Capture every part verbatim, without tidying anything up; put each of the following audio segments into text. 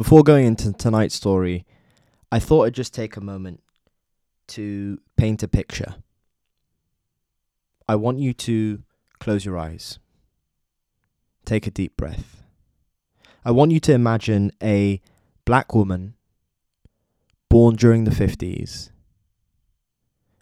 Before going into tonight's story, I thought I'd just take a moment to paint a picture. I want you to close your eyes. Take a deep breath. I want you to imagine a black woman born during the fifties,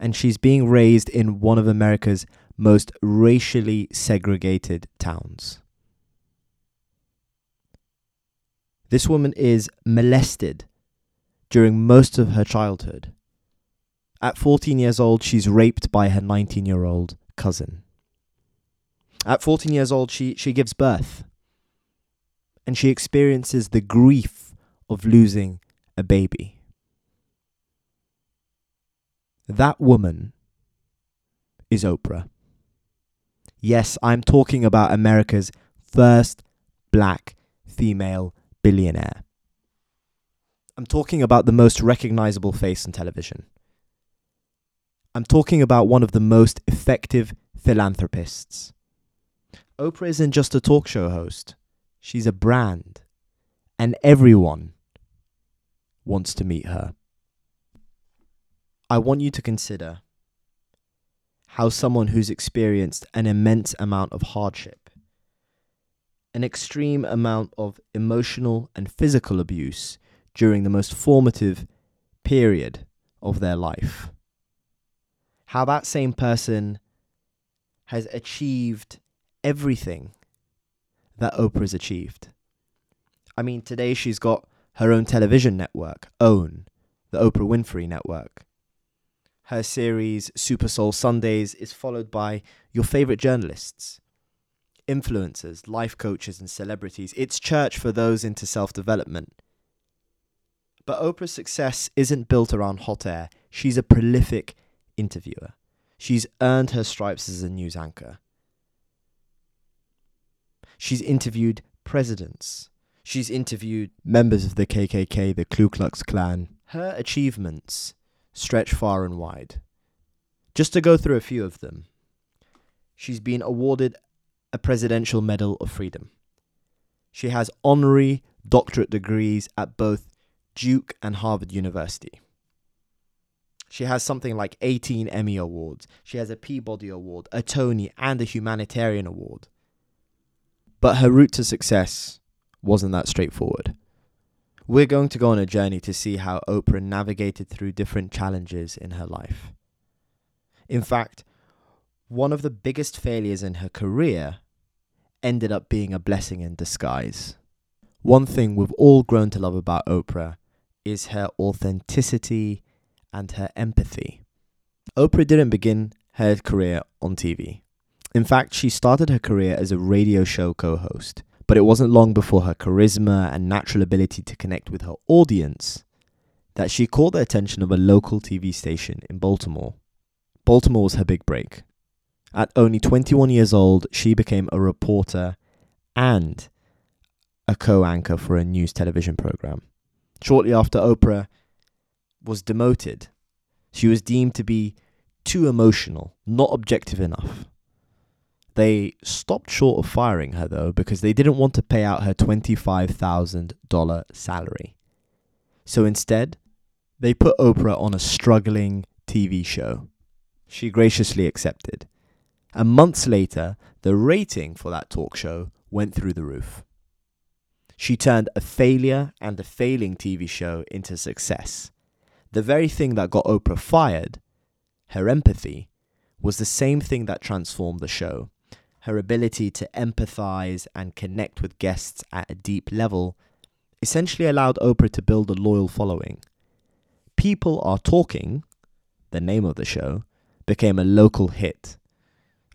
and she's being raised in one of America's most racially segregated towns. This woman is molested during most of her childhood. At fourteen years old, she's raped by her nineteen-year-old cousin. At fourteen years old, she, she gives birth, and she experiences the grief of losing a baby. That woman is Oprah. Yes, I'm talking about America's first black female billionaire. I'm talking about the most recognizable face on television. I'm talking about one of the most effective philanthropists. Oprah isn't just a talk show host. She's a brand, and everyone wants to meet her. I want you to consider how someone who's experienced an immense amount of hardship, an extreme amount of emotional and physical abuse during the most formative period of their life, how that same person has achieved everything that Oprah's achieved. I mean, today she's got her own television network, OWN, the Oprah Winfrey Network. Her series, Super Soul Sundays, is followed by your favourite journalists, influencers, life coaches and celebrities. It's church for those into self-development. But Oprah's success isn't built around hot air. She's a prolific interviewer. She's earned her stripes as a news anchor. She's interviewed presidents. She's interviewed members of the K K K, the Ku Klux Klan. Her achievements stretch far and wide. Just to go through a few of them, she's been awarded a Presidential Medal of Freedom. She has honorary doctorate degrees at both Duke and Harvard University. She has something like eighteen Emmy Awards. She has a Peabody Award, a Tony, and a Humanitarian Award. But her route to success wasn't that straightforward. We're going to go on a journey to see how Oprah navigated through different challenges in her life. In fact, one of the biggest failures in her career ended up being a blessing in disguise. One thing we've all grown to love about Oprah is her authenticity and her empathy. Oprah didn't begin her career on T V. In fact, she started her career as a radio show co-host. But it wasn't long before her charisma and natural ability to connect with her audience that she caught the attention of a local T V station in Baltimore. Baltimore was her big break. At only twenty-one years old, she became a reporter and a co-anchor for a news television program. Shortly after, Oprah was demoted. She was deemed to be too emotional, not objective enough. They stopped short of firing her, though, because they didn't want to pay out her twenty-five thousand dollars salary. So instead, they put Oprah on a struggling T V show. She graciously accepted. And months later, the rating for that talk show went through the roof. She turned a failure and a failing T V show into success. The very thing that got Oprah fired, her empathy, was the same thing that transformed the show. Her ability to empathize and connect with guests at a deep level essentially allowed Oprah to build a loyal following. People Are Talking, the name of the show, became a local hit.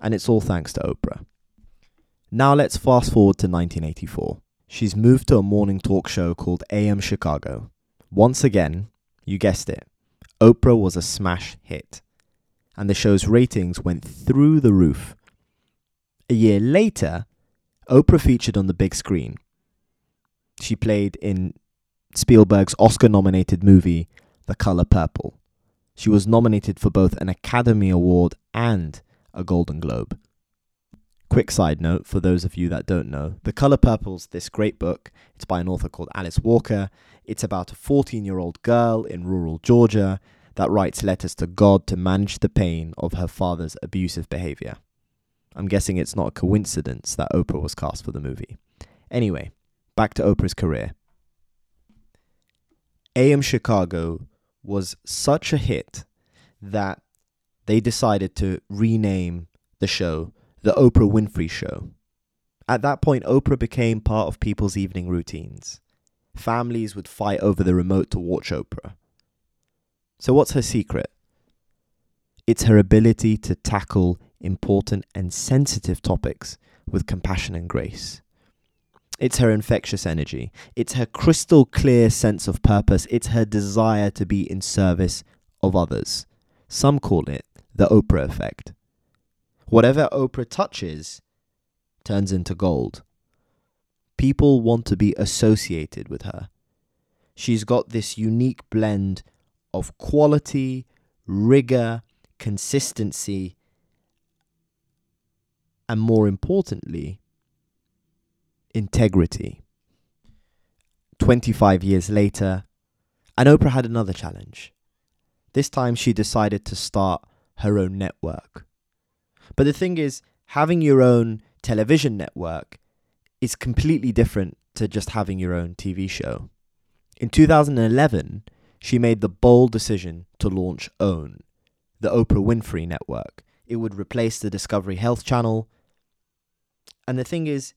And it's all thanks to Oprah. Now let's fast forward to nineteen eighty-four. She's moved to a morning talk show called A M Chicago. Once again, you guessed it, Oprah was a smash hit. And the show's ratings went through the roof. A year later, Oprah featured on the big screen. She played in Spielberg's Oscar-nominated movie, The Color Purple. She was nominated for both an Academy Award and a Golden Globe. Quick side note for those of you that don't know, The Color Purple's this great book. It's by an author called Alice Walker. It's about a fourteen-year-old girl in rural Georgia that writes letters to God to manage the pain of her father's abusive behavior. I'm guessing it's not a coincidence that Oprah was cast for the movie. Anyway, back to Oprah's career. A M Chicago was such a hit that they decided to rename the show The Oprah Winfrey Show. At that point, Oprah became part of people's evening routines. Families would fight over the remote to watch Oprah. So what's her secret? It's her ability to tackle important and sensitive topics with compassion and grace. It's her infectious energy. It's her crystal clear sense of purpose. It's her desire to be in service of others. Some call it the Oprah effect. Whatever Oprah touches turns into gold. People want to be associated with her. She's got this unique blend of quality, rigor, consistency, and more importantly, integrity. twenty-five years later, and Oprah had another challenge. This time she decided to start her own network. But the thing is, having your own television network is completely different to just having your own T V show. In two thousand eleven, she made the bold decision to launch OWN, the Oprah Winfrey Network. It would replace the Discovery Health Channel. And the thing is,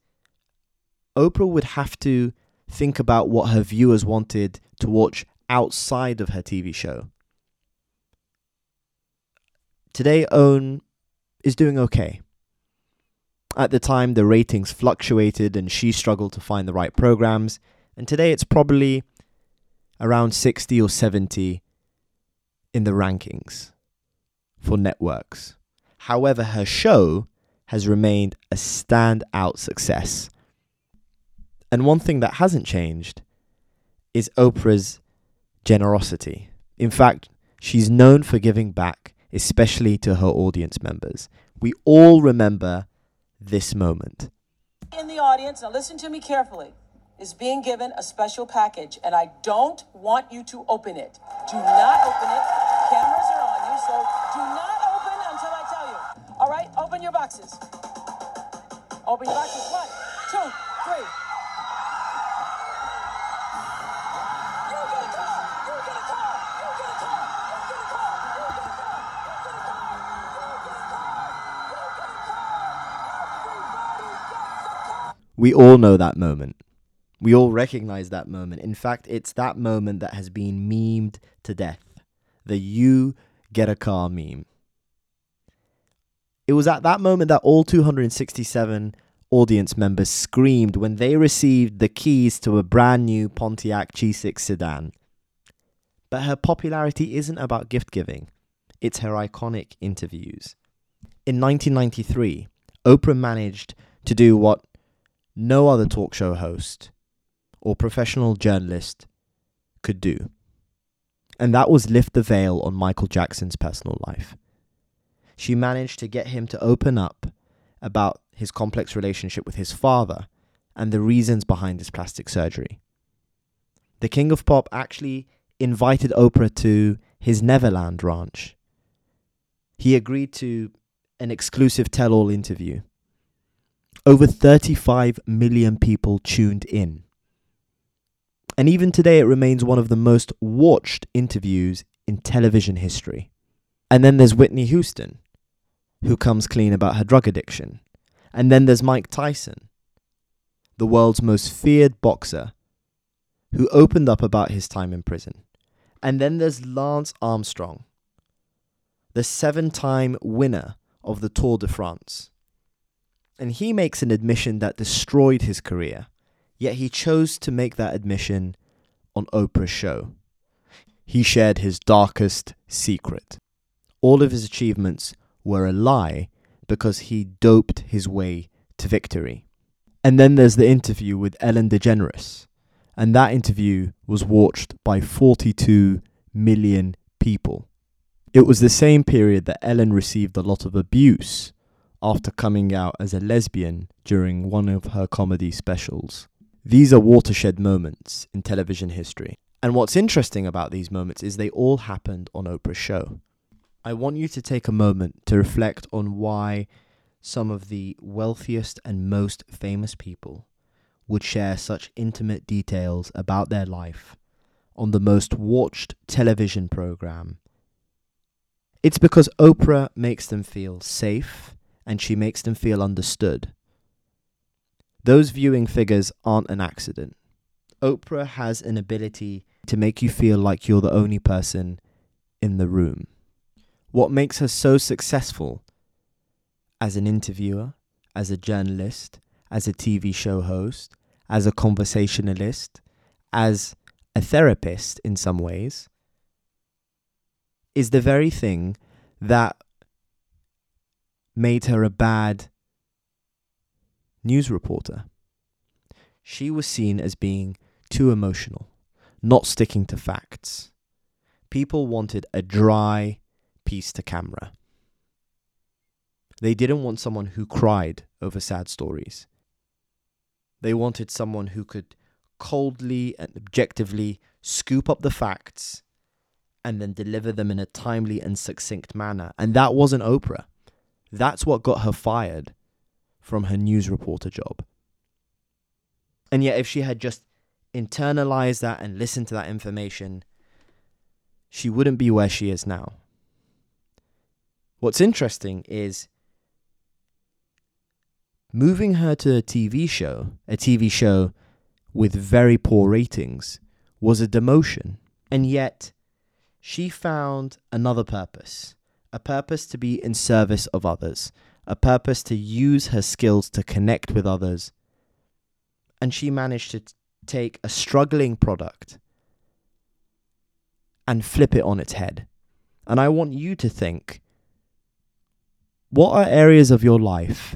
Oprah would have to think about what her viewers wanted to watch outside of her T V show. Today, OWN is doing okay. At the time, the ratings fluctuated and she struggled to find the right programs. And today, it's probably around sixty or seventy in the rankings for networks. However, her show has remained a standout success. And one thing that hasn't changed is Oprah's generosity. In fact, she's known for giving back, especially to her audience members. We all remember this moment. In the audience, now listen to me carefully, is being given a special package, and I don't want you to open it. Do not open it. Cameras are on you, so do not open until I tell you. All right, open your boxes. Open your boxes. One, two, three. We all know that moment. We all recognize that moment. In fact, it's that moment that has been memed to death. The "you get a car" meme. It was at that moment that all two hundred sixty-seven audience members screamed when they received the keys to a brand new Pontiac G six sedan. But her popularity isn't about gift giving. It's her iconic interviews. In nineteen ninety-three, Oprah managed to do what no other talk show host or professional journalist could do. And that was lift the veil on Michael Jackson's personal life. She managed to get him to open up about his complex relationship with his father and the reasons behind his plastic surgery. The King of Pop actually invited Oprah to his Neverland ranch. He agreed to an exclusive tell-all interview. Over thirty-five million people tuned in. And even today, it remains one of the most watched interviews in television history. And then there's Whitney Houston, who comes clean about her drug addiction. And then there's Mike Tyson, the world's most feared boxer, who opened up about his time in prison. And then there's Lance Armstrong, the seven-time winner of the Tour de France. And he makes an admission that destroyed his career, yet he chose to make that admission on Oprah's show. He shared his darkest secret. All of his achievements were a lie because he doped his way to victory. And then there's the interview with Ellen DeGeneres, and that interview was watched by forty-two million people. It was the same period that Ellen received a lot of abuse after coming out as a lesbian during one of her comedy specials. These are watershed moments in television history. And what's interesting about these moments is they all happened on Oprah's show. I want you to take a moment to reflect on why some of the wealthiest and most famous people would share such intimate details about their life on the most watched television program. It's because Oprah makes them feel safe and she makes them feel understood. Those viewing figures aren't an accident. Oprah has an ability to make you feel like you're the only person in the room. What makes her so successful as an interviewer, as a journalist, as a T V show host, as a conversationalist, as a therapist in some ways, is the very thing that made her a bad news reporter. She was seen as being too emotional, not sticking to facts. People wanted a dry piece to camera. They didn't want someone who cried over sad stories. They wanted someone who could coldly and objectively scoop up the facts and then deliver them in a timely and succinct manner. And that wasn't Oprah. That's what got her fired from her news reporter job. And yet if she had just internalized that and listened to that information, she wouldn't be where she is now. What's interesting is moving her to a T V show, a T V show with very poor ratings, was a demotion. And yet she found another purpose, a purpose to be in service of others, a purpose to use her skills to connect with others. And she managed to t- take a struggling product and flip it on its head. And I want you to think, what are areas of your life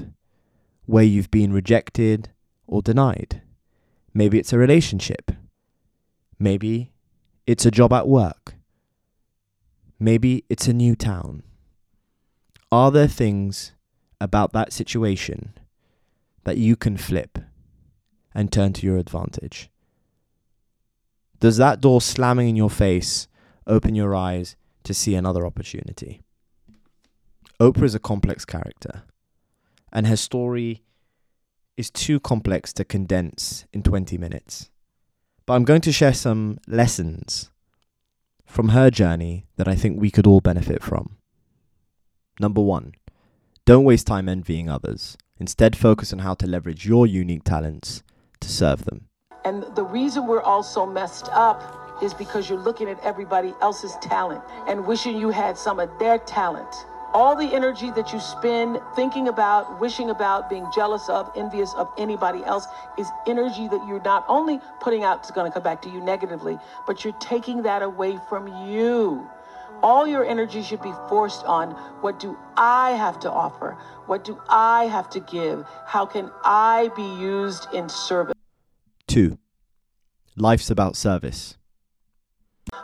where you've been rejected or denied? Maybe it's a relationship. Maybe it's a job at work. Maybe it's a new town. Are there things about that situation that you can flip and turn to your advantage? Does that door slamming in your face open your eyes to see another opportunity? Oprah is a complex character, and her story is too complex to condense in twenty minutes. But I'm going to share some lessons from her journey that I think we could all benefit from. Number one, don't waste time envying others. Instead, focus on how to leverage your unique talents to serve them. And the reason we're all so messed up is because you're looking at everybody else's talent and wishing you had some of their talent. All the energy that you spend thinking about, wishing about, being jealous of, envious of anybody else is energy that you're not only putting out is going to come back to you negatively, but you're taking that away from you. All your energy should be forced on, what do I have to offer? What do I have to give? How can I be used in service? Two, life's about service.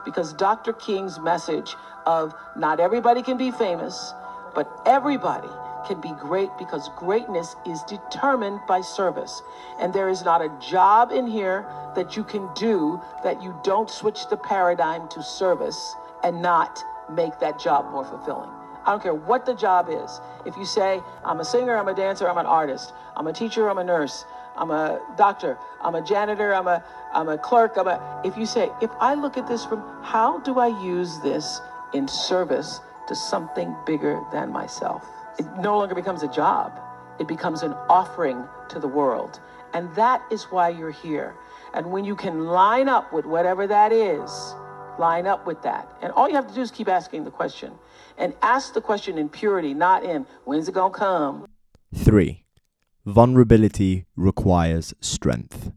Because Doctor King's message of not everybody can be famous, but everybody can be great because greatness is determined by service. And there is not a job in here that you can do that you don't switch the paradigm to service and not make that job more fulfilling. I don't care what the job is. If you say, I'm a singer, I'm a dancer, I'm an artist, I'm a teacher, I'm a nurse, I'm a doctor, I'm a janitor, I'm a I'm a clerk, I'm a... If you say, if I look at this from, how do I use this in service to something bigger than myself? It no longer becomes a job. It becomes an offering to the world. And that is why you're here. And when you can line up with whatever that is, line up with that. And all you have to do is keep asking the question. And ask the question in purity, not in, when's it gonna come? Three, vulnerability requires strength.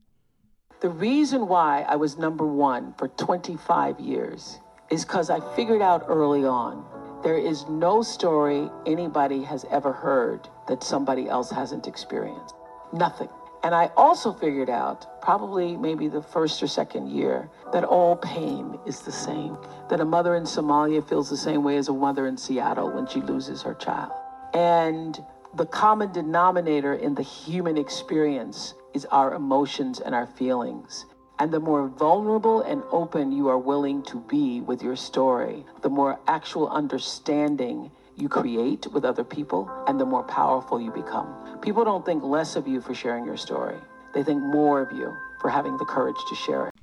The reason why I was number one for twenty-five years is because I figured out early on, there is no story anybody has ever heard that somebody else hasn't experienced. Nothing. And I also figured out, probably maybe the first or second year, that all pain is the same. That a mother in Somalia feels the same way as a mother in Seattle when she loses her child. And the common denominator in the human experience is our emotions and our feelings. And the more vulnerable and open you are willing to be with your story, the more actual understanding you create with other people, and the more powerful you become. People don't think less of you for sharing your story. They think more of you for having the courage to share it.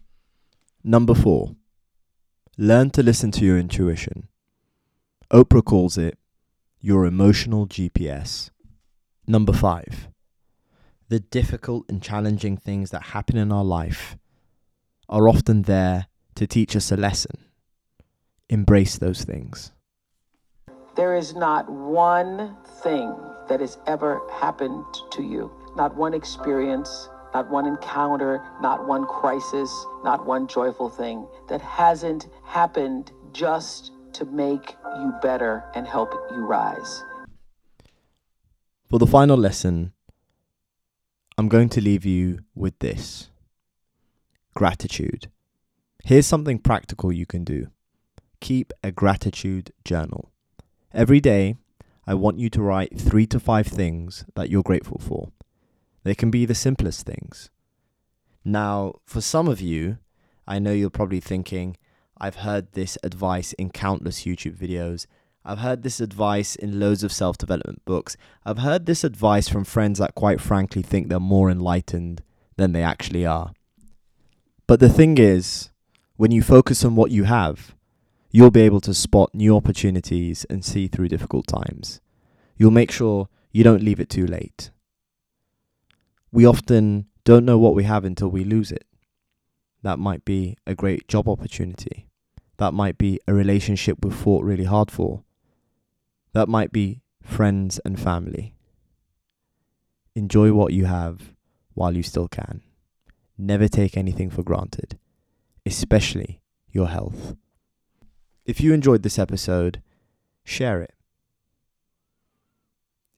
Number four, learn to listen to your intuition. Oprah calls it your emotional G P S. Number five, the difficult and challenging things that happen in our life are often there to teach us a lesson. Embrace those things. There is not one thing that has ever happened to you, not one experience, not one encounter, not one crisis, not one joyful thing that hasn't happened just to make you better and help you rise. For the final lesson, I'm going to leave you with this. Gratitude. Here's something practical you can do. Keep a gratitude journal. Every day, I want you to write three to five things that you're grateful for. They can be the simplest things. Now, for some of you, I know you're probably thinking, I've heard this advice in countless YouTube videos. I've heard this advice in loads of self-development books. I've heard this advice from friends that quite frankly think they're more enlightened than they actually are. But the thing is, when you focus on what you have, you'll be able to spot new opportunities and see through difficult times. You'll make sure you don't leave it too late. We often don't know what we have until we lose it. That might be a great job opportunity. That might be a relationship we've fought really hard for. That might be friends and family. Enjoy what you have while you still can. Never take anything for granted, especially your health. If you enjoyed this episode, share it.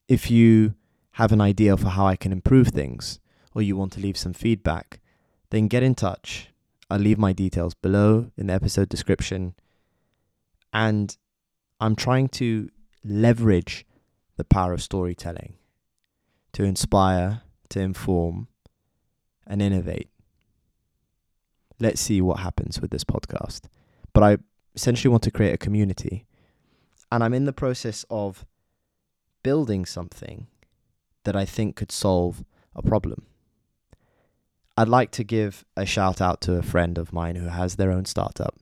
If you have an idea for how I can improve things, or you want to leave some feedback, then get in touch. I'll leave my details below in the episode description. And I'm trying to leverage the power of storytelling to inspire, to inform, and innovate. Let's see what happens with this podcast. But I essentially want to create a community. And I'm in the process of building something that I think could solve a problem. I'd like to give a shout out to a friend of mine who has their own startup,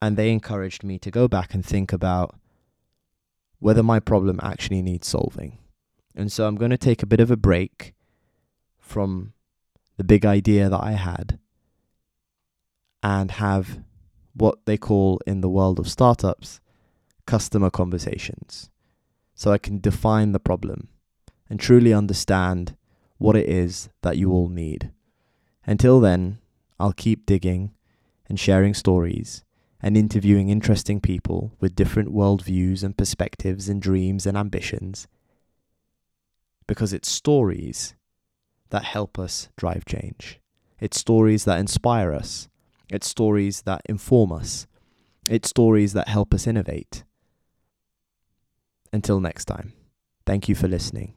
and they encouraged me to go back and think about whether my problem actually needs solving. And so I'm going to take a bit of a break from the big idea that I had and have what they call in the world of startups, customer conversations, so I can define the problem and truly understand what it is that you all need. Until then, I'll keep digging and sharing stories and interviewing interesting people with different worldviews and perspectives and dreams and ambitions, because it's stories that help us drive change. It's stories that inspire us. It's stories that inform us. It's stories that help us innovate. Until next time, thank you for listening.